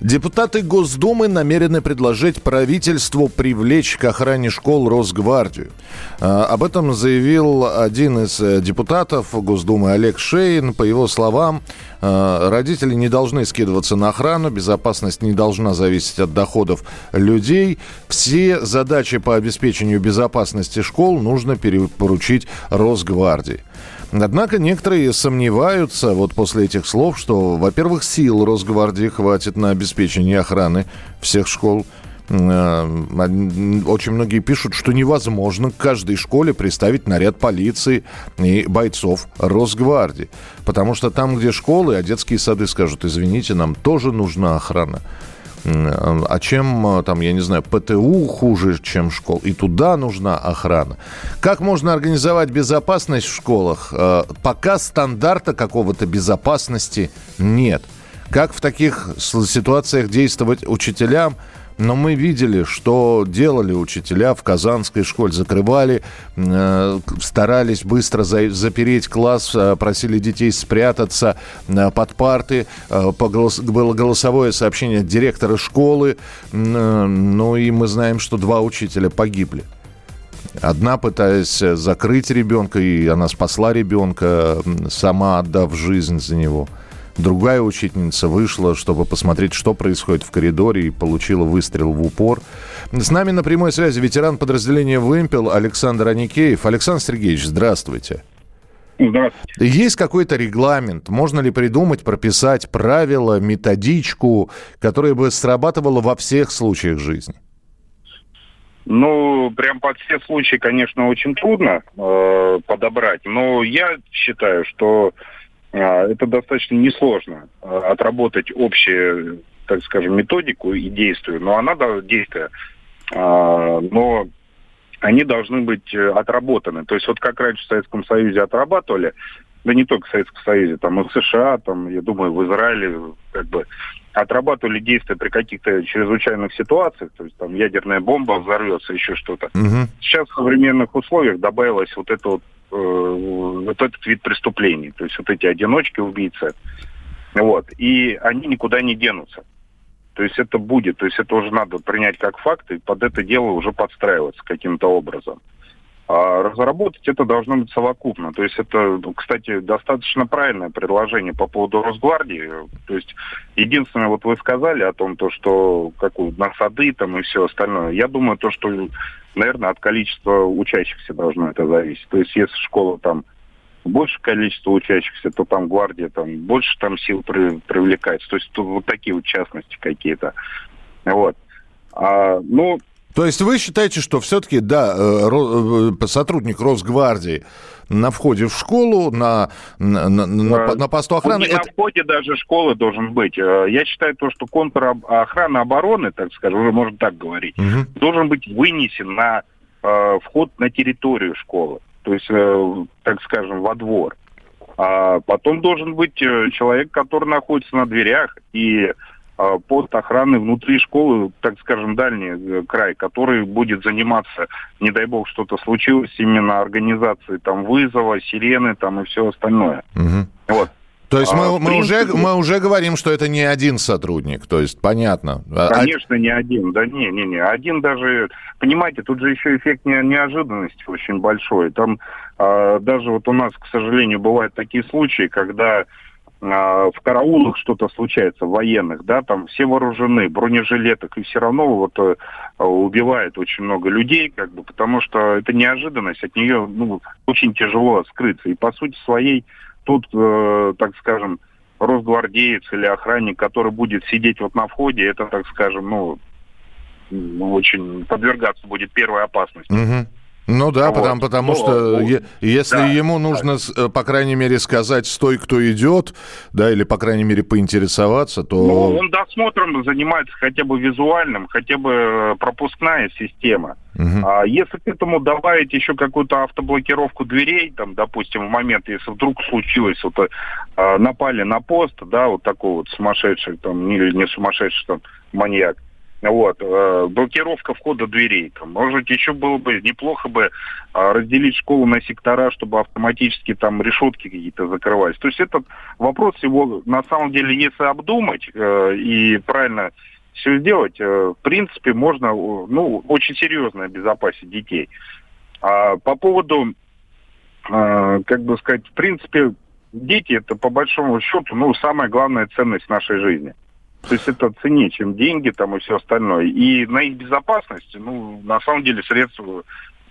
Депутаты Госдумы намерены предложить правительству привлечь к охране школ Росгвардию. Об этом заявил один из депутатов Госдумы Олег Шейн. По его словам, родители не должны скидываться на охрану, безопасность не должна зависеть от доходов людей. Все задачи по обеспечению безопасности школ нужно перепоручить Росгвардии. Однако некоторые сомневаются вот после этих слов, что, во-первых, сил Росгвардии хватит на обеспечение охраны всех школ. Очень многие пишут, что невозможно к каждой школе приставить наряд полиции и бойцов Росгвардии. Потому что там, где школы, а детские сады скажут: извините, нам тоже нужна охрана. А чем, там, я не знаю, ПТУ хуже, чем школ? И туда нужна охрана. Как можно организовать безопасность в школах? Пока стандарта какого-то безопасности нет. Как в таких ситуациях действовать учителям? Но мы видели, что делали учителя в казанской школе. Закрывали, старались быстро запереть класс, просили детей спрятаться под парты. Было голосовое сообщение от директора школы. Ну и мы знаем, что 2 учителя погибли. Одна, пытаясь закрыть ребенка, и она спасла ребенка, сама отдав жизнь за него. Другая учительница вышла, чтобы посмотреть, что происходит в коридоре, и получила выстрел в упор. С нами на прямой связи ветеран подразделения «Вымпел» Александр Аникеев. Александр Сергеевич, здравствуйте. Здравствуйте. Есть какой-то регламент? Можно ли придумать, прописать правила, методичку, которая бы срабатывала во всех случаях жизни? Ну, прям под все случаи, конечно, очень трудно подобрать. Но я считаю, что это достаточно несложно отработать общую, так скажем, методику и действие, но они должны быть отработаны. То есть вот как раньше в Советском Союзе отрабатывали, да не только в Советском Союзе, там и в США, там, я думаю, в Израиле, как бы отрабатывали действия при каких-то чрезвычайных ситуациях, то есть там ядерная бомба взорвется, еще что-то. Угу. Сейчас в современных условиях добавилось вот этот вид преступлений, то есть вот эти одиночки-убийцы, и они никуда не денутся. То есть это будет, то есть это уже надо принять как факт, и под это дело уже подстраиваться каким-то образом. А разработать это должно быть совокупно. То есть это, кстати, достаточно правильное предложение по поводу Росгвардии. То есть единственное, вот вы сказали о том, то, что на сады там и все остальное. Я думаю, то, что, наверное, от количества учащихся должно это зависеть. То есть если школа там больше количества учащихся, то там гвардия там больше там сил привлекается. То есть тут вот такие вот частности какие-то. То есть вы считаете, что все-таки, да, сотрудник Росгвардии на входе в школу, на посту охраны... Не это... на входе даже школы должен быть. Я считаю, то, что контрохрана обороны, так скажем, уже можно так говорить, должен быть вынесен на вход на территорию школы, то есть, так скажем, во двор. А потом должен быть человек, который находится на дверях, и пост охраны внутри школы, так скажем, дальний край, который будет заниматься, не дай бог, что-то случилось, именно организацией там вызова, сирены там и все остальное. Угу. То есть мы уже говорим, что это не один сотрудник, то есть понятно. Конечно, не один, один даже, понимаете, тут же еще эффект неожиданности очень большой. Там даже вот у нас, к сожалению, бывают такие случаи, когда в караулах что-то случается, в военных, да, там все вооружены, бронежилеток, и все равно вот убивает очень много людей, как бы, потому что это неожиданность, от нее очень тяжело скрыться. И по сути своей тут, так скажем, росгвардеец или охранник, который будет сидеть вот на входе, это, так скажем, очень подвергаться будет первой опасности. Угу. Ну да, потому что если ему нужно, по крайней мере, сказать «стой, кто идет», да, или, по крайней мере, поинтересоваться, то... Ну, он досмотром занимается хотя бы визуальным, хотя бы пропускная система. Угу. А если к этому добавить еще какую-то автоблокировку дверей, там, допустим, в момент, если вдруг случилось, вот напали на пост, да, вот такой вот сумасшедший, там, или не сумасшедший, там, маньяк, вот, блокировка входа дверей. Там, может быть, еще было бы неплохо бы разделить школу на сектора, чтобы автоматически там решетки какие-то закрывались. То есть этот вопрос его, на самом деле, если обдумать и правильно все сделать, в принципе, можно, ну, очень серьезно обезопасить детей. А по поводу, как бы сказать, в принципе, дети, это по большому счету, ну, самая главная ценность нашей жизни. То есть это ценнее, чем деньги там и все остальное. И на их безопасность, ну, на самом деле, средств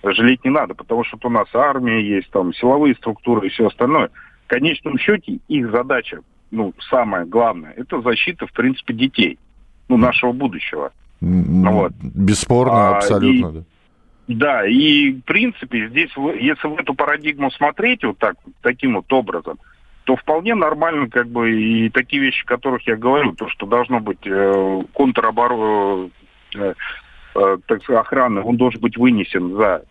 жалеть не надо, потому что у нас армия есть, там, силовые структуры и все остальное. В конечном счете их задача, ну, самая главная, это защита, в принципе, детей, ну, нашего будущего. Вот. Бесспорно, абсолютно, да. Да, и, в принципе, здесь, если в эту парадигму смотреть вот так, таким вот образом, то вполне нормально, как бы, и такие вещи, о которых я говорю, то, что должно быть охраны, он должен быть вынесен за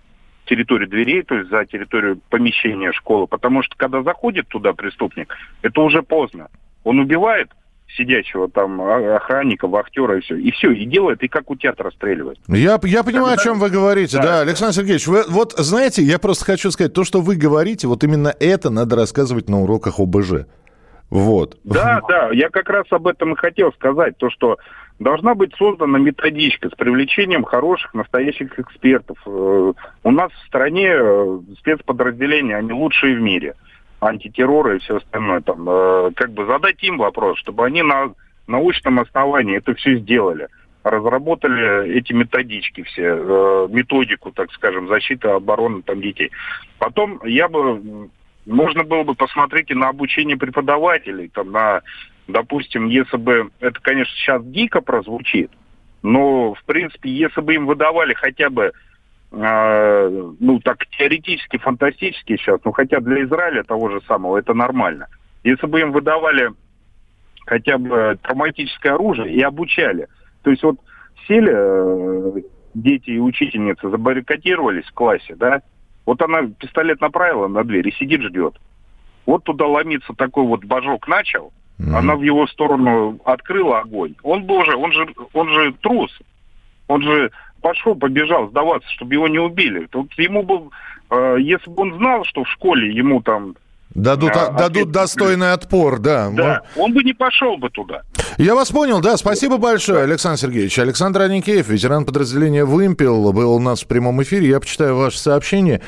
территорию дверей, то есть за территорию помещения школы, потому что, когда заходит туда преступник, это уже поздно. Он убивает сидящего там охранника, вахтера, и все. И все, и делает, и как утят расстреливает. Я понимаю, о чем вы говорите. Да, да, Александр Сергеевич, вы, вот знаете, я просто хочу сказать, то, что вы говорите, вот именно это надо рассказывать на уроках ОБЖ. Вот. Да, да, я как раз об этом и хотел сказать, то, что должна быть создана методичка с привлечением хороших, настоящих экспертов. У нас в стране спецподразделения, они лучшие в мире. Антитеррора и все остальное, там, как бы задать им вопрос, чтобы они на научном основании это все сделали, разработали эти методички все, методику, так скажем, защиты, обороны там детей. Потом можно было бы посмотреть и на обучение преподавателей, там, на, допустим, если бы, это, конечно, сейчас дико прозвучит, но, в принципе, если бы им выдавали хотя бы ну, так теоретически, фантастически сейчас, ну, хотя для Израиля того же самого это нормально. Если бы им выдавали хотя бы травматическое оружие и обучали. То есть вот сели дети и учительницы, забаррикадировались в классе, да, вот она пистолет направила на дверь и сидит, ждет. Вот туда ломиться такой вот божок начал, она в его сторону открыла огонь. Он же трус, он же пошел, побежал сдаваться, чтобы его не убили. Тут ему был, если бы он знал, что в школе ему там дадут достойный отпор, да. Да, он бы не пошел бы туда. Я вас понял, да, спасибо большое, Александр Сергеевич. Александр Аникеев, ветеран подразделения «Вымпел», был у нас в прямом эфире. Я почитаю ваше сообщение.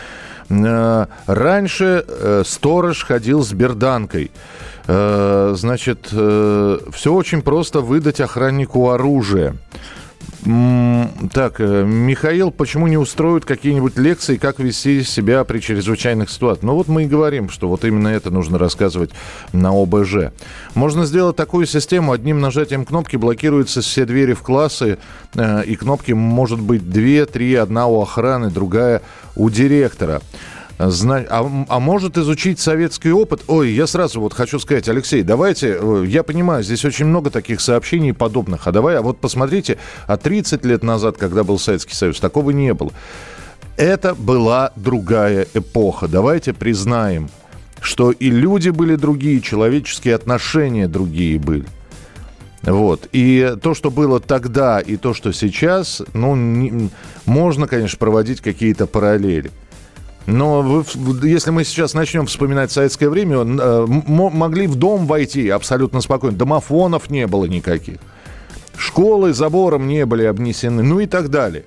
Раньше сторож ходил с берданкой. Значит, все очень просто — выдать охраннику оружие. Так, Михаил, почему не устроят какие-нибудь лекции, как вести себя при чрезвычайных ситуациях? Ну вот мы и говорим, что вот именно это нужно рассказывать на ОБЖ. Можно сделать такую систему: одним нажатием кнопки блокируются все двери в классы, и кнопки может быть 2, 3, одна у охраны, другая у директора. А может изучить советский опыт? Ой, я сразу вот хочу сказать, Алексей, давайте, я понимаю, здесь очень много таких сообщений подобных, вот посмотрите, 30 лет назад, когда был Советский Союз, такого не было. Это была другая эпоха. Давайте признаем, что и люди были другие, человеческие отношения другие были. Вот. И то, что было тогда, и то, что сейчас, можно, конечно, проводить какие-то параллели. Но если мы сейчас начнем вспоминать советское время, могли в дом войти абсолютно спокойно. Домофонов не было никаких. Школы забором не были обнесены. Ну и так далее.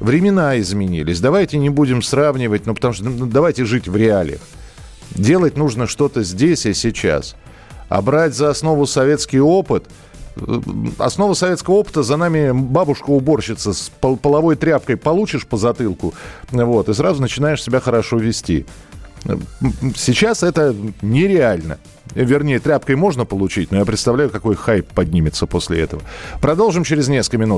Времена изменились. Давайте не будем сравнивать, потому что давайте жить в реалиях. Делать нужно что-то здесь и сейчас. А брать за основу советский опыт... Основа советского опыта — за нами бабушка-уборщица с половой тряпкой получишь по затылку, вот, и сразу начинаешь себя хорошо вести. Сейчас это нереально. Вернее, тряпкой можно получить, но я представляю, какой хайп поднимется после этого. Продолжим через несколько минут.